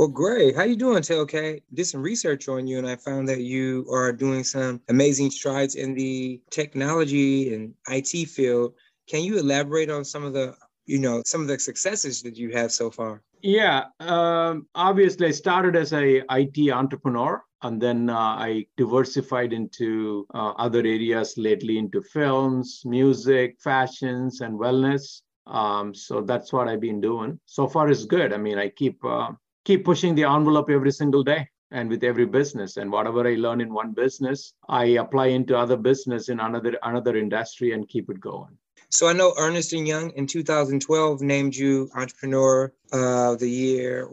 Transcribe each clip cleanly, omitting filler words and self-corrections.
Well, great. How you doing, Tel K? Did some research on you, and I found that you are doing some amazing strides in the technology and IT field. Can you elaborate on some of the, some of the successes that you have so far? Yeah, obviously I started as an IT entrepreneur, and then I diversified into other areas lately, into films, music, fashions, and wellness. So that's what I've been doing. So far it's good. I mean, I keep pushing the envelope every single day and with every business. And whatever I learn in one business, I apply into other business in another industry and keep it going. So I know Ernst & Young in 2012 named you Entrepreneur of the Year,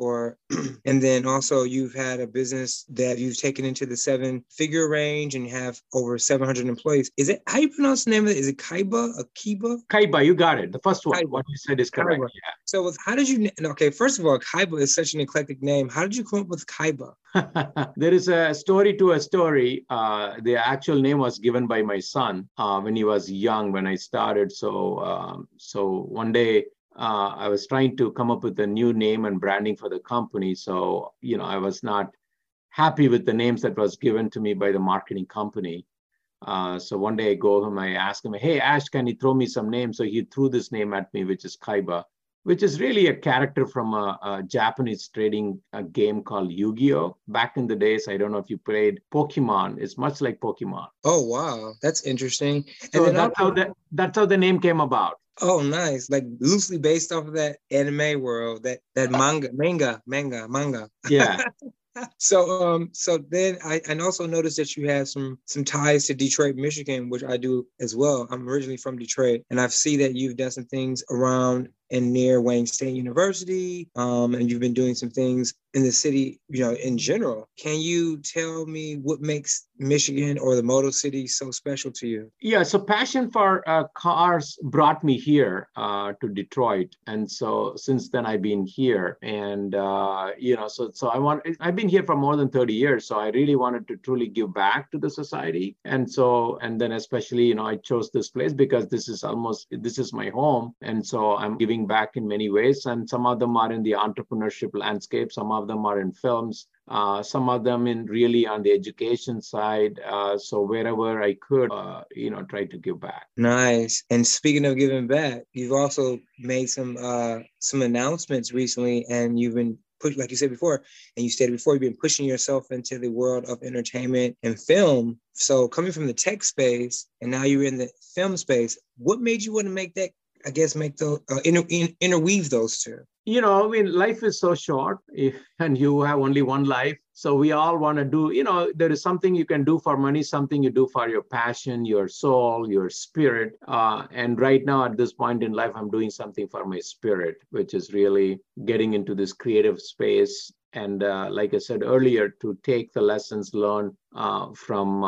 and then also you've had a business that you've taken into the seven-figure range and have over 700 employees. Is it, how do you pronounce the name of it? Is it Kyyba? Kyyba? Kyyba, you got it. The first one, Kyyba. What you said is correct. Yeah. So how did you, okay, first of all, Kyyba is such an eclectic name. How did you come up with Kyyba? There is a story to a story. The actual name was given by my son when he was young, when I started. So one day I was trying to come up with a new name and branding for the company. So, I was not happy with the names that was given to me by the marketing company. So one day I go home, I ask him, hey, Ash, can you throw me some names? So he threw this name at me, which is Kyyba, which is really a character from a Japanese trading game called Yu-Gi-Oh. Back in the days, I don't know if you played Pokemon. It's much like Pokemon. Oh, wow. That's interesting. And so that's how the name came about. Oh, nice. Like loosely based off of that anime world, that manga. Yeah. So then I also noticed that you have some ties to Detroit, Michigan, which I do as well. I'm originally from Detroit, and I see that you've done some things around and near Wayne State University, and you've been doing some things in the city, in general. Can you tell me what makes Michigan or the Motor City so special to you? Yeah, so passion for cars brought me here to Detroit, and so since then I've been here, and I've been here for more than 30 years, so I really wanted to truly give back to the society, and then especially I chose this place because this is my home, and so I'm giving back in many ways, and some of them are in the entrepreneurship landscape, some of them are in films, some of them in really on the education side. So wherever I could, try to give back. Nice. And speaking of giving back, you've also made some announcements recently, and you've been like you said before, and you stated before, you've been pushing yourself into the world of entertainment and film. So coming from the tech space, and now you're in the film space, what made you want to make that? I guess make those interweave those two. Life is so short, and you have only one life. So we all want to do, there is something you can do for money, something you do for your passion, your soul, your spirit. And right now at this point in life, I'm doing something for my spirit, which is really getting into this creative space. And like I said earlier, to take the lessons learned from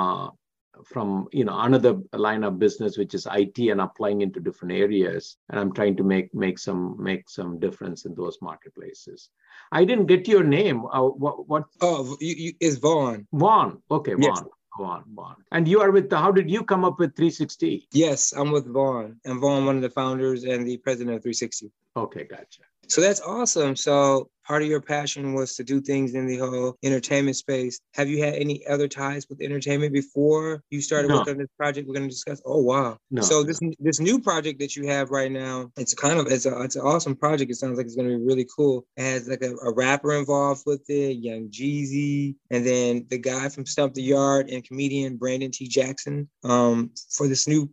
another line of business, which is IT, and applying into different areas. And I'm trying to make some difference in those marketplaces. I didn't get your name. What? Oh, it's Vaughn. Vaughn. Okay, Vaughn. Yes. Vaughn. And you are with, how did you come up with 360? Yes, I'm with Vaughn. And Vaughn, one of the founders and the president of 360. Okay, gotcha. So that's awesome. So part of your passion was to do things in the whole entertainment space. Have you had any other ties with entertainment before you started working on this project we're going to discuss? Oh, wow. No. So this new project that you have right now, it's an awesome project. It sounds like it's going to be really cool. It has like a rapper involved with it, Young Jeezy, and then the guy from Stump the Yard and comedian Brandon T. Jackson for this new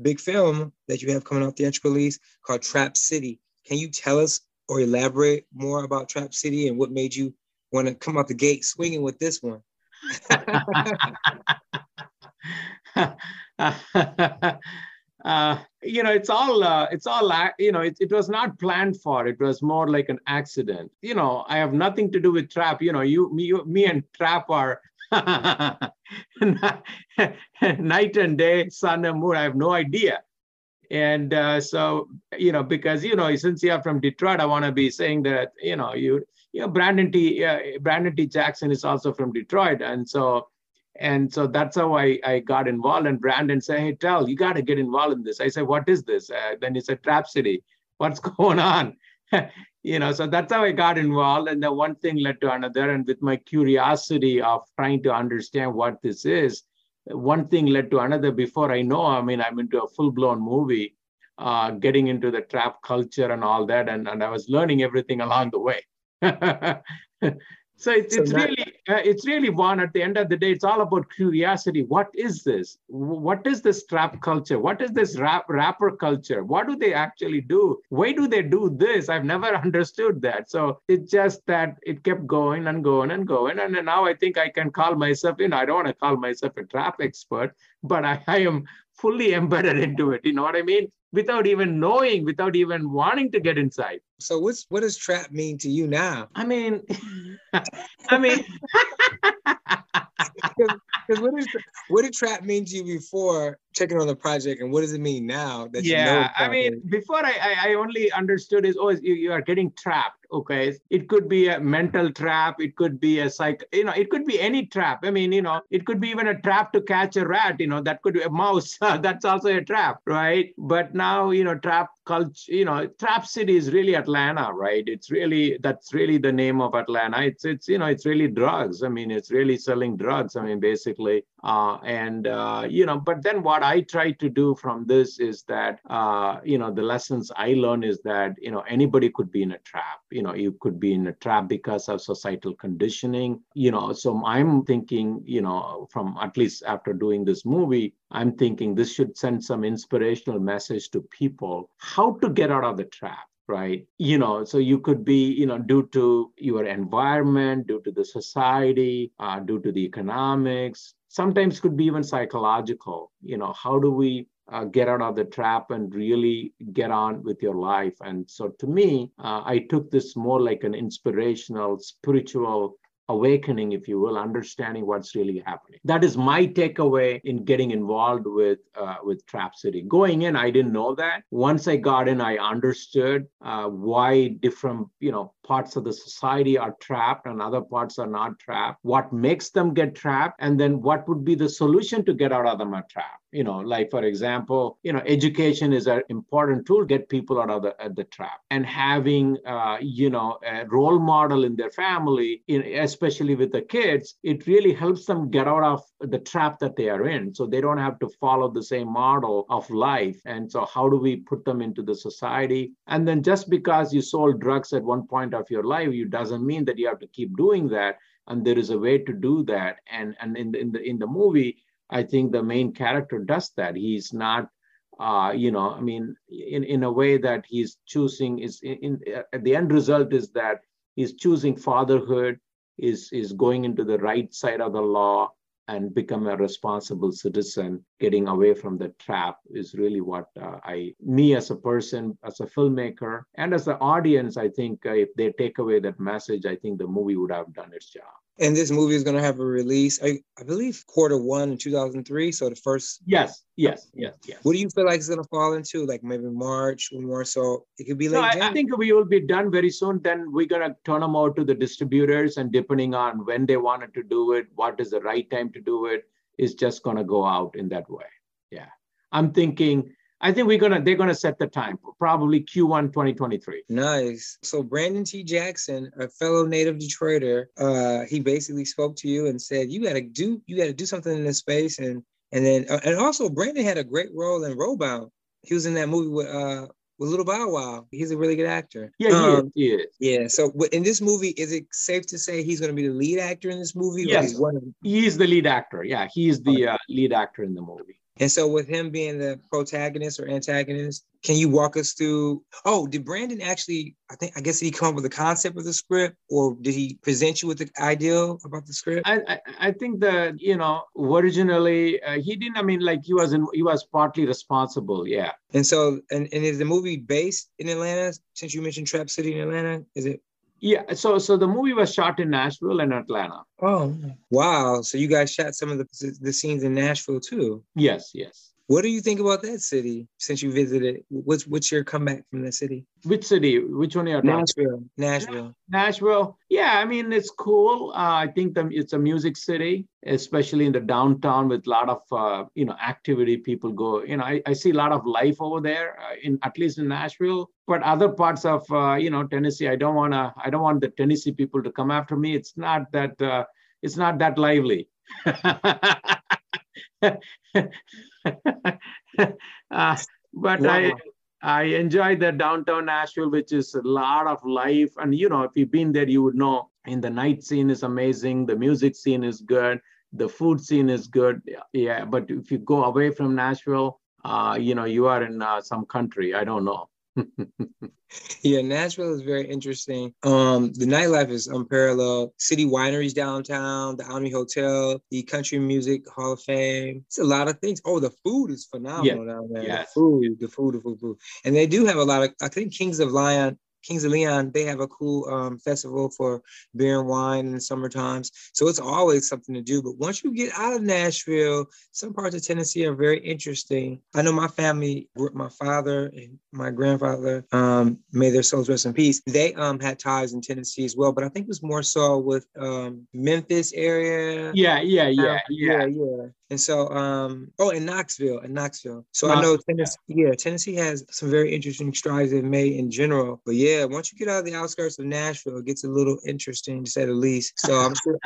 big film that you have coming out theatrical release called Trap City. Can you tell us or elaborate more about Trap City and what made you want to come out the gate swinging with this one? It was not planned for. It was more like an accident. I have nothing to do with Trap. Me and Trap are night and day, sun and moon. I have no idea. And since you're from Detroit, I want to be saying that, Brandon T. Jackson is also from Detroit. And so that's how I got involved. And Brandon said, hey, Tel, you got to get involved in this. I said, what is this? Then he said, Trap City. What's going on? you know, so that's how I got involved. And the one thing led to another. And with my curiosity of trying to understand what this is, one thing led to another. Before I know, I mean, I'm into a full-blown movie, getting into the trap culture and all that. And I was learning everything along the way. So it's really one, at the end of the day, it's all about curiosity. What is this? What is this trap culture? What is this rapper culture? What do they actually do? Why do they do this? I've never understood that. So it's just that it kept going and going and going. And now I think I can call myself, you know, I don't want to call myself a trap expert, but I am fully embedded into it. You know what I mean? Without even knowing, without even wanting to get inside. So what does trap mean to you now? I mean, because what did trap mean to you before checking on the project, and what does it mean now that you know? Yeah, I mean, before I only understood is, oh, you are getting trapped, okay? It could be a mental trap, it could be a psych, you know, it could be any trap. I mean, you know, it could be even a trap to catch a rat, you know, that could be a mouse, that's also a trap, right? But now, you know, trap culture, you know, Trap City is really Atlanta, right? It's really, that's really the name of Atlanta. It's you know, it's really drugs. I mean, it's really selling drugs. I mean, basically, you know, but then what I try to do from this is that, you know, the lessons I learn is that, you know, anybody could be in a trap. You know, you could be in a trap because of societal conditioning, you know. So I'm thinking, you know, from at least after doing this movie, I'm thinking this should send some inspirational message to people how to get out of the trap, right? You know, so you could be, you know, due to your environment, due to the society, due to the economics, sometimes could be even psychological. You know, how do we get out of the trap and really get on with your life? And so to me, I took this more like an inspirational, spiritual awakening, if you will, understanding what's really happening. That is my takeaway in getting involved with Trap City. Going in, I didn't know that. Once I got in, I understood why different, you know, parts of the society are trapped and other parts are not trapped. What makes them get trapped, and then what would be the solution to get out of them a trap? You know, like for example, you know, education is an important tool to get people out of the trap. And having you know, a role model in their family, especially with the kids, it really helps them get out of the trap that they are in. So they don't have to follow the same model of life. And so how do we put them into the society? And then just because you sold drugs at one point of your life, it doesn't mean that you have to keep doing that. And there is a way to do that. And in the movie, I think the main character does that. He's not, you know, I mean, in a way that he's choosing is the end result is that he's choosing fatherhood, is going into the right side of the law and become a responsible citizen. Getting away from the trap is really what me as a person, as a filmmaker, and as the audience, I think if they take away that message, I think the movie would have done its job. And this movie is going to have a release, I believe, Q1 in 2003. So the first. Yes. What do you feel like it's going to fall into? Like maybe March or more? So it could be like. No, I think we will be done very soon. Then we're going to turn them out to the distributors, and depending on when they wanted to do it, what is the right time to do it, is just going to go out in that way. Yeah. I'm thinking. I think they're gonna set the time, probably Q1 2023. Nice. So Brandon T. Jackson, a fellow native Detroiter, he basically spoke to you and said you gotta do something in this space, and then also Brandon had a great role in Roll Bounce. He was in that movie with Lil Bow Wow. He's a really good actor. Yeah, he is. Yeah. So in this movie, is it safe to say he's going to be the lead actor in this movie? Yes, he is the lead actor. Yeah, he is the lead actor in the movie. And so with him being the protagonist or antagonist, can you walk us through? Oh, did Brandon actually, I guess he come up with the concept of the script, or did he present you with the idea about the script? I think that, you know, originally he didn't, I mean, like he was partly responsible. Yeah. And so, and is the movie based in Atlanta? Since you mentioned Trap City in Atlanta, is it? Yeah, so the movie was shot in Nashville and Atlanta. Oh, wow. So you guys shot some of the scenes in Nashville too? Yes. What do you think about that city since you visited? What's your comeback from that city? Which city? Which one are you talking? Nashville. Yeah, I mean, it's cool. I think it's a music city, especially in the downtown with a lot of, activity. People go, I see a lot of life over there, at least in Nashville. But other parts of, Tennessee, I don't want the Tennessee people to come after me. It's not that lively. But I enjoy the downtown Nashville, which is a lot of life. And, if you've been there, you would know. And the night scene is amazing. The music scene is good. The food scene is good. Yeah. But if you go away from Nashville, you are in some country. I don't know. Yeah, Nashville is very interesting. The nightlife is unparalleled. City wineries downtown, the Omni Hotel, the Country Music Hall of Fame. It's a lot of things. Oh, the food is phenomenal down there. Yes. The food. And they do have a lot of, I think Kings of Leon, they have a cool festival for beer and wine in the summer times. So it's always something to do. But once you get out of Nashville, some parts of Tennessee are very interesting. I know my family, my father and my grandfather, may their souls rest in peace. They had ties in Tennessee as well, but I think it was more so with Memphis area. Yeah. And so, in Knoxville. So I know Tennessee has some very interesting strides they've made in general. But yeah, once you get out of the outskirts of Nashville, it gets a little interesting, to say the least. So I'm sure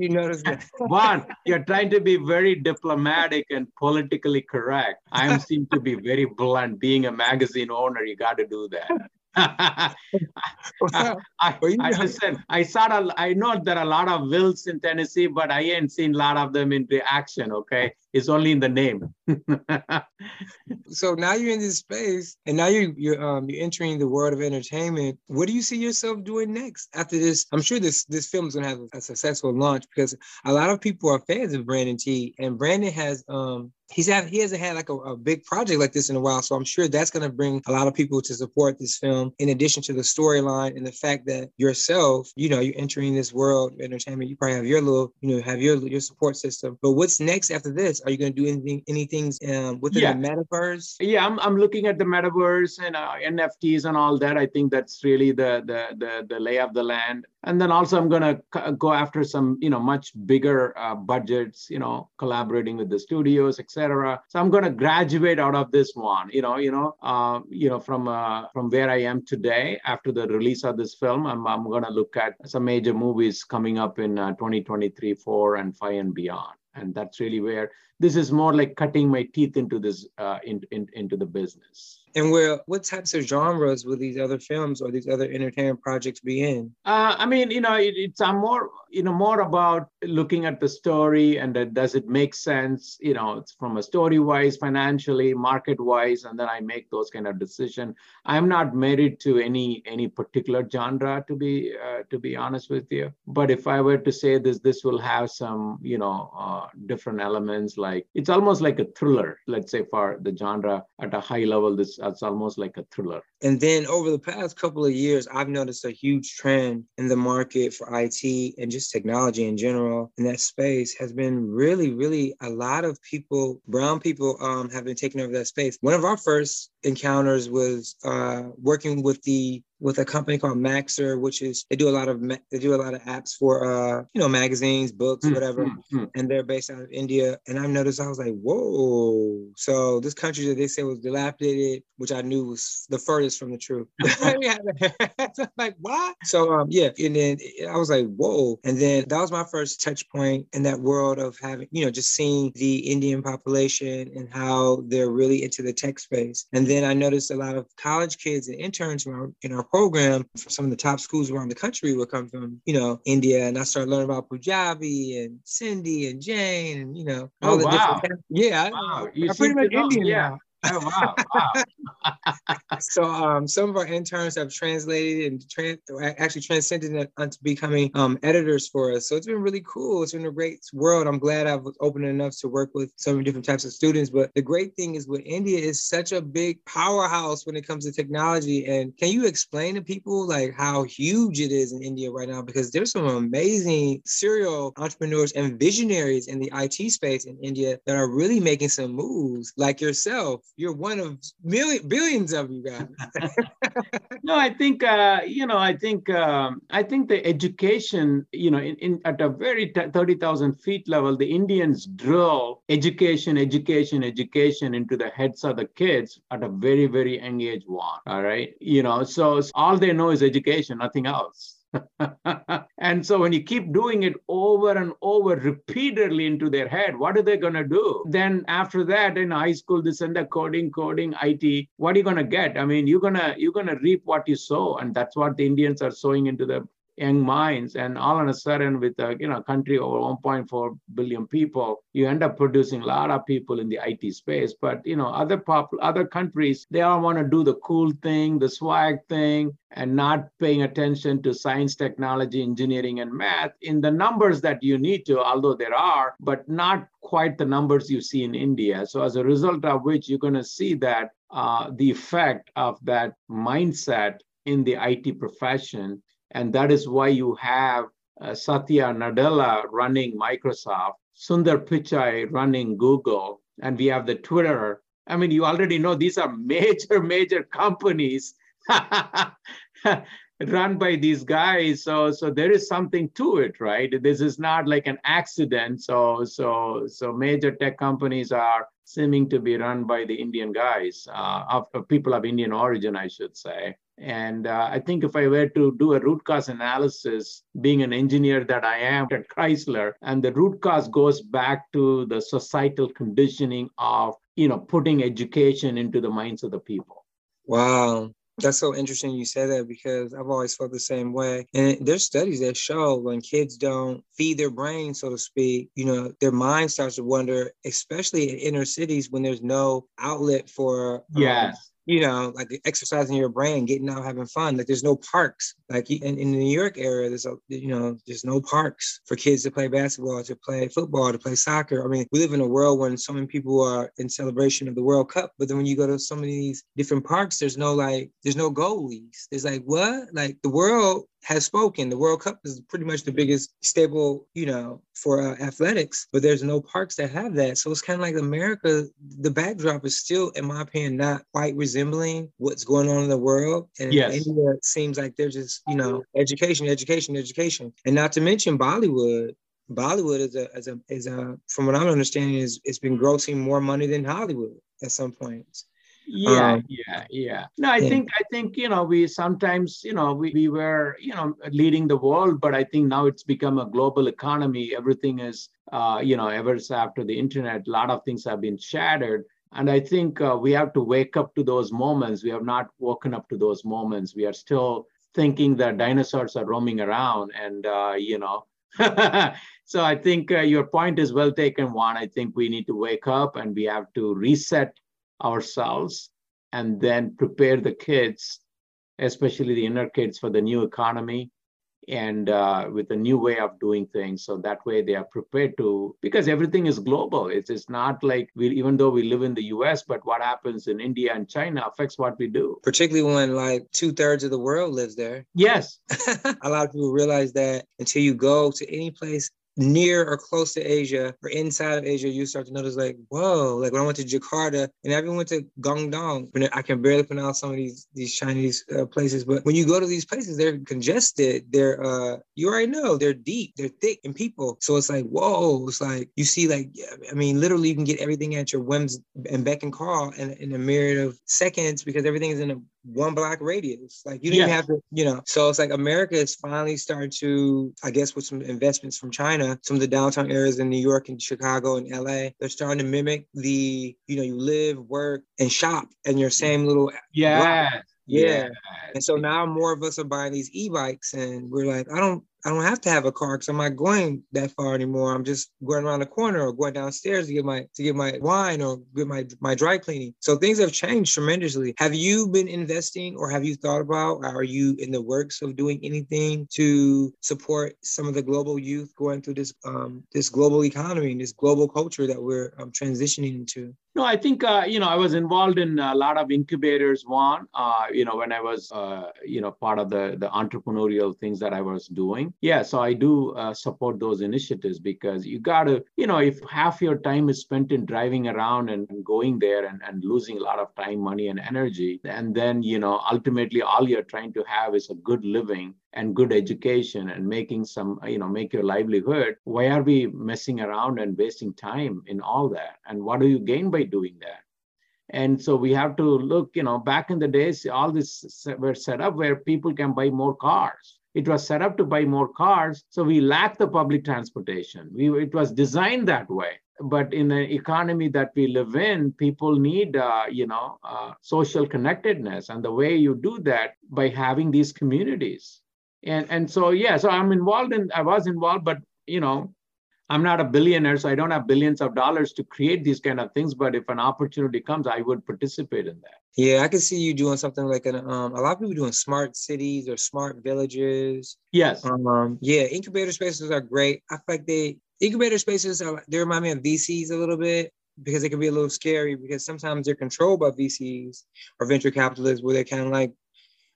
you noticed that. Juan, you're trying to be very diplomatic and politically correct. I seem to be very blunt. Being a magazine owner, you got to do that. I know there are a lot of wills in Tennessee, but I ain't seen a lot of them in the action. Okay, it's only in the name. So now you're in this space, and now you're entering the world of entertainment. What do you see yourself doing next after this? I'm sure this film is gonna have a successful launch because a lot of people are fans of Brandon T. And Brandon has he hasn't had like a big project like this in a while, so I'm sure that's going to bring a lot of people to support this film. In addition to the storyline and the fact that yourself, you're entering this world of entertainment, you probably have your little, your support system. But what's next after this? Are you going to do anything within the metaverse? Yeah, I'm looking at the metaverse and NFTs and all that. I think that's really the lay of the land. And then also I'm going to go after some, much bigger budgets, collaborating with the studios, etc. So I'm going to graduate out of this one, from where I am today. After the release of this film, I'm going to look at some major movies coming up in 2023, 4 and 5 and beyond. And that's really where this is more like cutting my teeth into this, into the business. And what types of genres will these other films or these other entertainment projects be in? More about looking at the story and does it make sense? It's from a story-wise, financially, market-wise, and then I make those kind of decisions. I'm not married to any particular genre, to be honest with you. But if I were to say this will have some, different elements. Like it's almost like a thriller. Let's say for the genre at a high level, it's almost like a thriller. And then over the past couple of years, I've noticed a huge trend in the market for IT and just technology in general. And that space has been really, really a lot of people, brown people, have been taking over that space. One of our first encounters was working with a company called Maxer, which is they do a lot of apps for magazines, books, whatever, and they're based out of India. And I've noticed, I was like, whoa! So this country that they say was dilapidated, which I knew was the furthest from the truth. Like what? So and then I was like, whoa! And then that was my first touch point in that world of having, just seeing the Indian population and how they're really into the tech space. And then I noticed a lot of college kids and interns in our program from some of the top schools around the country would come from, India. And I started learning about Punjabi and Cindy and Jane and all the different. Yeah, wow. I pretty much Indian now. Oh, wow, wow. So some of our interns have translated and actually transcended it into becoming editors for us. So it's been really cool. It's been a great world. I'm glad I was open enough to work with so many different types of students. But the great thing is with India is such a big powerhouse when it comes to technology. And can you explain to people like how huge it is in India right now? Because there's some amazing serial entrepreneurs and visionaries in the IT space in India that are really making some moves like yourself. You're one of billions of you guys. No, I think, I think the education, you know, in at a very 30,000 feet level, the Indians drove education into the heads of the kids at a very, very young age one. All right. You know, so all they know is education, nothing else. And so when you keep doing it over and over repeatedly into their head, what are they going to do? Then after that, in high school, this and that coding, IT, what are you going to get? I mean, you're going to reap what you sow. And that's what the Indians are sowing into the young minds. And all of a sudden with a country over 1.4 billion people, you end up producing a lot of people in the IT space. But, you know, other countries, they all want to do the cool thing, the swag thing, and not paying attention to science, technology, engineering, and math in the numbers that you need to, although there are, but not quite the numbers you see in India. So as a result of which, you're going to see that the effect of that mindset in the IT profession. And that is why you have Satya Nadella running Microsoft, Sundar Pichai running Google, and we have the Twitter. I mean, you already know these are major, major companies run by these guys. So there is something to it, right? This is not like an accident. So major tech companies are seeming to be run by the Indian guys, of people of Indian origin, I should say. And I think if I were to do a root cause analysis, being an engineer that I am at Chrysler, and the root cause goes back to the societal conditioning of, putting education into the minds of the people. Wow. That's so interesting you say that, because I've always felt the same way. And there's studies that show when kids don't feed their brain, so to speak, their mind starts to wander, especially in inner cities when there's no outlet for... Yes. Like exercising your brain, getting out, having fun. Like there's no parks. Like in the New York area, there's no parks for kids to play basketball, to play football, to play soccer. I mean, we live in a world when so many people are in celebration of the World Cup, but then when you go to so many of these different parks, there's no goalies. There's like, what? Like the world has spoken. The World Cup is pretty much the biggest staple, for athletics, but there's no parks that have that. So it's kind of like America, the backdrop is still, in my opinion, not quite resembling what's going on in the world. And yes. India, it seems like they're just, education. And not to mention Bollywood. Bollywood is from what I'm understanding, is it's been grossing more money than Hollywood at some points. Yeah. No, I think, we sometimes, we were, leading the world, but I think now it's become a global economy. Everything is, ever after the internet, a lot of things have been shattered. And I think we have to wake up to those moments. We have not woken up to those moments. We are still thinking that dinosaurs are roaming around and, So I think your point is well taken, Juan. I think we need to wake up and we have to reset ourselves and then prepare the kids, especially the inner kids, for the new economy and with a new way of doing things. So that way they are prepared to, because everything is global. It's not like even though we live in the US, but what happens in India and China affects what we do. Particularly when 2/3 of the world lives there. Yes. A lot of people realize that until you go to any place near or close to Asia or inside of Asia, you start to notice when I went to Jakarta and everyone went to Guangdong, I can barely pronounce some of these Chinese places, but when you go to these places, they're congested, they're you already know, they're deep, they're thick in people. So it's like, whoa, it's like you see, literally you can get everything at your whims and beck and call in a myriad of seconds because everything is in a one block radius. You didn't have to, So it's like America is finally starting to, I guess with some investments from China, some of the downtown areas in New York and Chicago and LA, they're starting to mimic the, you live, work, and shop in your same little block. Yeah. And so now more of us are buying these e-bikes and we're like, I don't I don't have to have a car because I'm not going that far anymore. I'm just going around the corner or going downstairs to get my wine or get my dry cleaning. So things have changed tremendously. Have you been investing or have you thought about, are you in the works of doing anything to support some of the global youth going through this this global economy and this global culture that we're transitioning into? No, I think, I was involved in a lot of incubators, Juan, when I was, part of the entrepreneurial things that I was doing. Yeah, so I do support those initiatives because you got to, if half your time is spent in driving around and going there and losing a lot of time, money and energy, and then, ultimately all you're trying to have is a good living and good education and making some, make your livelihood. Why are we messing around and wasting time in all that? And what do you gain by doing that? And so we have to look, back in the days, all this were set up where people can buy more cars. It was set up to buy more cars. So we lack the public transportation. It was designed that way. But in the economy that we live in, people need, social connectedness. And the way you do that by having these communities. And so, so I was involved, but, I'm not a billionaire, so I don't have billions of dollars to create these kind of things. But if an opportunity comes, I would participate in that. Yeah, I can see you doing something like a lot of people doing smart cities or smart villages. Yes. Incubator spaces are great. I feel like they remind me of VCs a little bit, because they can be a little scary because sometimes they're controlled by VCs or venture capitalists, where they're kind of like,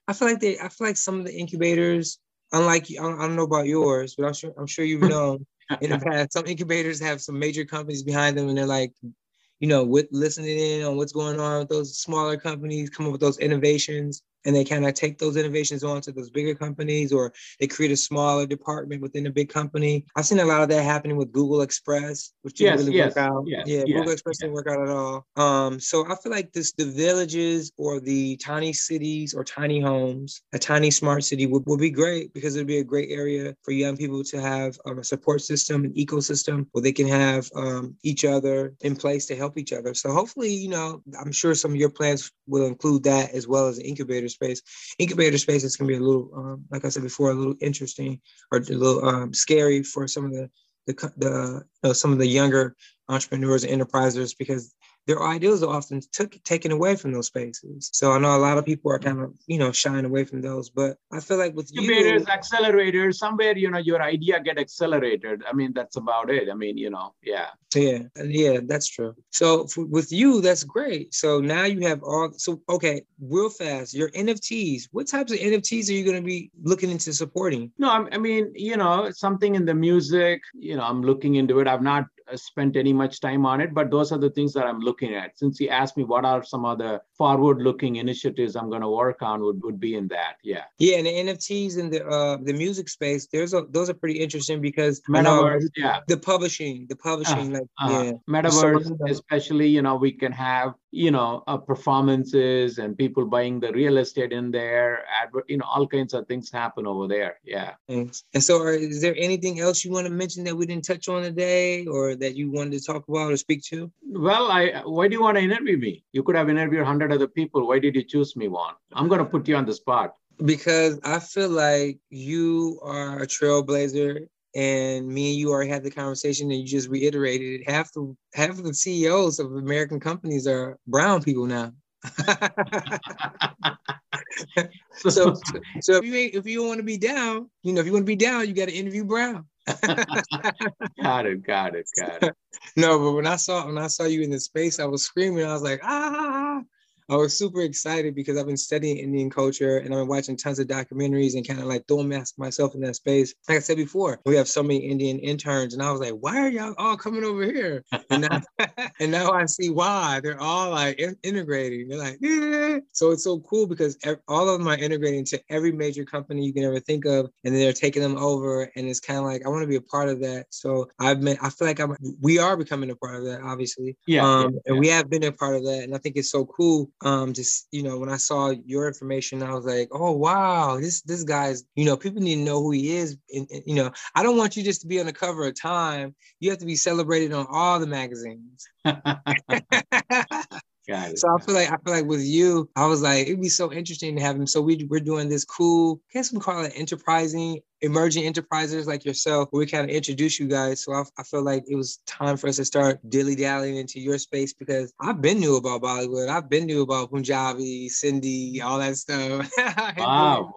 I feel like some of the incubators, unlike, I don't know about yours, but I'm sure you've known in the past, some incubators have some major companies behind them, and they're like, listening in on what's going on with those smaller companies, come up with those innovations, and they kind of take those innovations on to those bigger companies, or they create a smaller department within a big company. I've seen a lot of that happening with Google Express, which didn't work out. Google Express didn't work out at all. So I feel like the villages or the tiny cities or tiny homes, a tiny smart city would be great, because it would be a great area for young people to have a support system, an ecosystem where they can have each other in place to help each other. So hopefully, I'm sure some of your plans will include that, as well as the incubators. Incubator spaces can be a little, like I said before, a little interesting or a little scary for some of some of the younger entrepreneurs and enterprisers, because their ideals are often taken away from those spaces. So I know a lot of people are kind of, shying away from those, but I feel like with incubators, accelerators, somewhere, your idea get accelerated. I mean, that's about it. I mean, Yeah, that's true. So with you, that's great. So now you have real fast, your NFTs, what types of NFTs are you going to be looking into supporting? No, something in the music, I'm looking into it. I've not spent any much time on it, but those are the things that I'm looking at. Since you asked me what are some other forward-looking initiatives I'm going to work on, would be in that. Yeah, and the NFTs in the music space, those are pretty interesting, because metaverse, the publishing metaverse, especially, we can have performances and people buying the real estate in there, all kinds of things happen over there. Yeah. Thanks. And so is there anything else you want to mention that we didn't touch on today, or that you wanted to talk about or speak to? Well, why do you want to interview me? You could have interviewed 100 other people. Why did you choose me, Juan? I'm going to put you on the spot. Because I feel like you are a trailblazer. And me and you already had the conversation, and you just reiterated it. Half the CEOs of American companies are brown people now. So if you want to be down, you got to interview brown. Got it. No, but when I saw you in the space, I was screaming. I was like, ah. I was super excited because I've been studying Indian culture, and I've been watching tons of documentaries and kind of like throwing myself in that space. Like I said before, we have so many Indian interns, and I was like, why are y'all all coming over here? And now I see why. They're all like integrating. They're like, yeah. So it's so cool because all of them are integrating to every major company you can ever think of, and then they're taking them over, and it's kind of like, I want to be a part of that. So I feel like we are becoming a part of that, obviously. And we have been a part of that, and I think it's so cool. When I saw your information, I was like, oh, wow, this guy's, people need to know who he is. And I don't want you just to be on the cover of Time. You have to be celebrated on all the magazines. So I feel like with you, I was like, it'd be so interesting to have him. So we're doing this cool, I guess we call it enterprising emerging enterprises like yourself, where we kind of introduce you guys. So I feel like it was time for us to start dilly-dallying into your space, because I've been new about Bollywood. I've been new about Punjabi, Sindhi, all that stuff. Wow.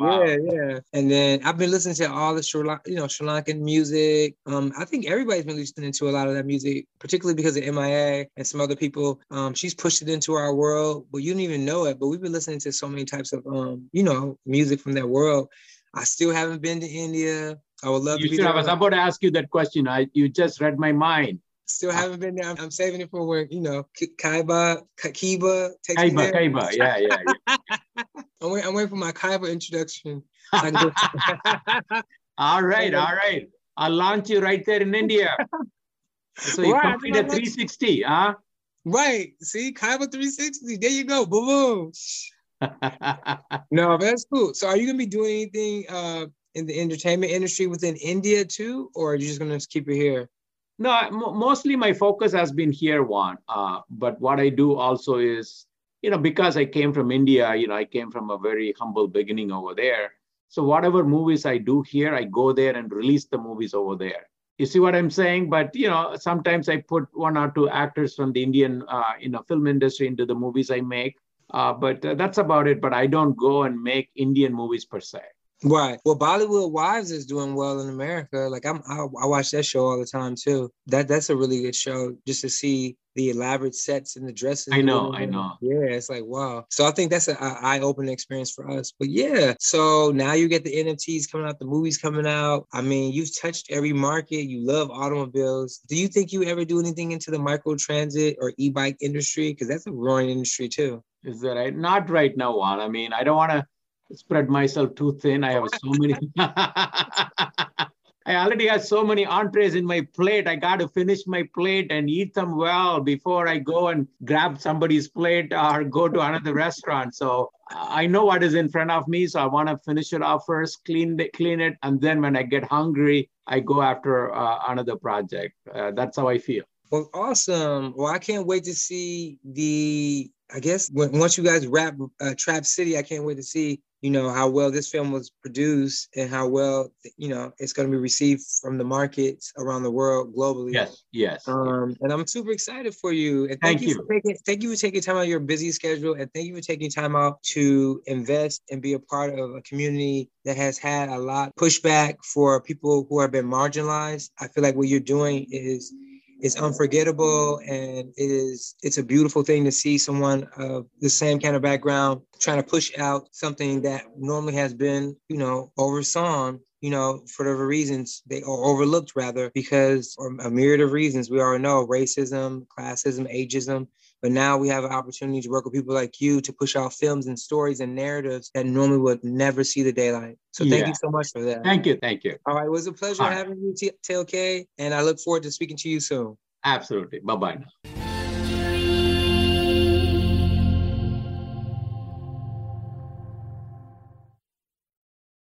Yeah. And then I've been listening to all the Sri Lankan music. I think everybody's been listening to a lot of that music, particularly because of MIA and some other people. She's pushed it into our world, but you didn't even know it. But we've been listening to so many types of, music from that world. I still haven't been to India. I would love to be there. I was about to ask you that question. You just read my mind. Still haven't been there. I'm saving it for work. Kyyba. Yeah. I'm waiting for my Kyyba introduction. All right. I'll launch you right there in India. So you complete a 360, huh? Right. See, Kyyba 360. There you go. Boom, boom. No, but that's cool. So are you going to be doing anything in the entertainment industry within India too? Or are you just going to keep it here? No, mostly my focus has been here, Juan. But what I do also is, because I came from India, I came from a very humble beginning over there. So whatever movies I do here, I go there and release the movies over there. You see what I'm saying? But, sometimes I put one or two actors from the Indian film industry into the movies I make. But that's about it. But I don't go and make Indian movies per se. Right. Well, Bollywood Wives is doing well in America. Like I watch that show all the time too. That's a really good show, just to see the elaborate sets and the dresses. I know. Yeah, it's like, wow. So I think that's an eye-opening experience for us. But yeah, so now you get the NFTs coming out, the movies coming out. I mean, you've touched every market. You love automobiles. Do you think you ever do anything into the microtransit or e-bike industry? Because that's a growing industry too. Is that right? Not right now, Juan. I mean, I don't want to spread myself too thin. I have so many. I already have so many entrees in my plate. I got to finish my plate and eat them well before I go and grab somebody's plate or go to another restaurant. So I know what is in front of me. So I want to finish it off first, clean it. And then when I get hungry, I go after another project. That's how I feel. Well, awesome. Well, I can't wait to see once you guys wrap Trap City, I can't wait to see, how well this film was produced and how well, it's going to be received from the markets around the world globally. Yes. And I'm super excited for you. And thank you. Thank you for taking time out of your busy schedule. And thank you for taking time out to invest and be a part of a community that has had a lot of pushback for people who have been marginalized. I feel like what you're doing is... it's unforgettable, and it's a beautiful thing to see someone of the same kind of background trying to push out something that normally has been, oversaw, for whatever reasons, or overlooked rather, because for a myriad of reasons, we already know, racism, classism, ageism. But now we have an opportunity to work with people like you to push out films and stories and narratives that normally would never see the daylight. So thank you so much for that. Thank you. All right. Well, it was a pleasure having you, Tel K. And I look forward to speaking to you soon. Absolutely. Bye-bye.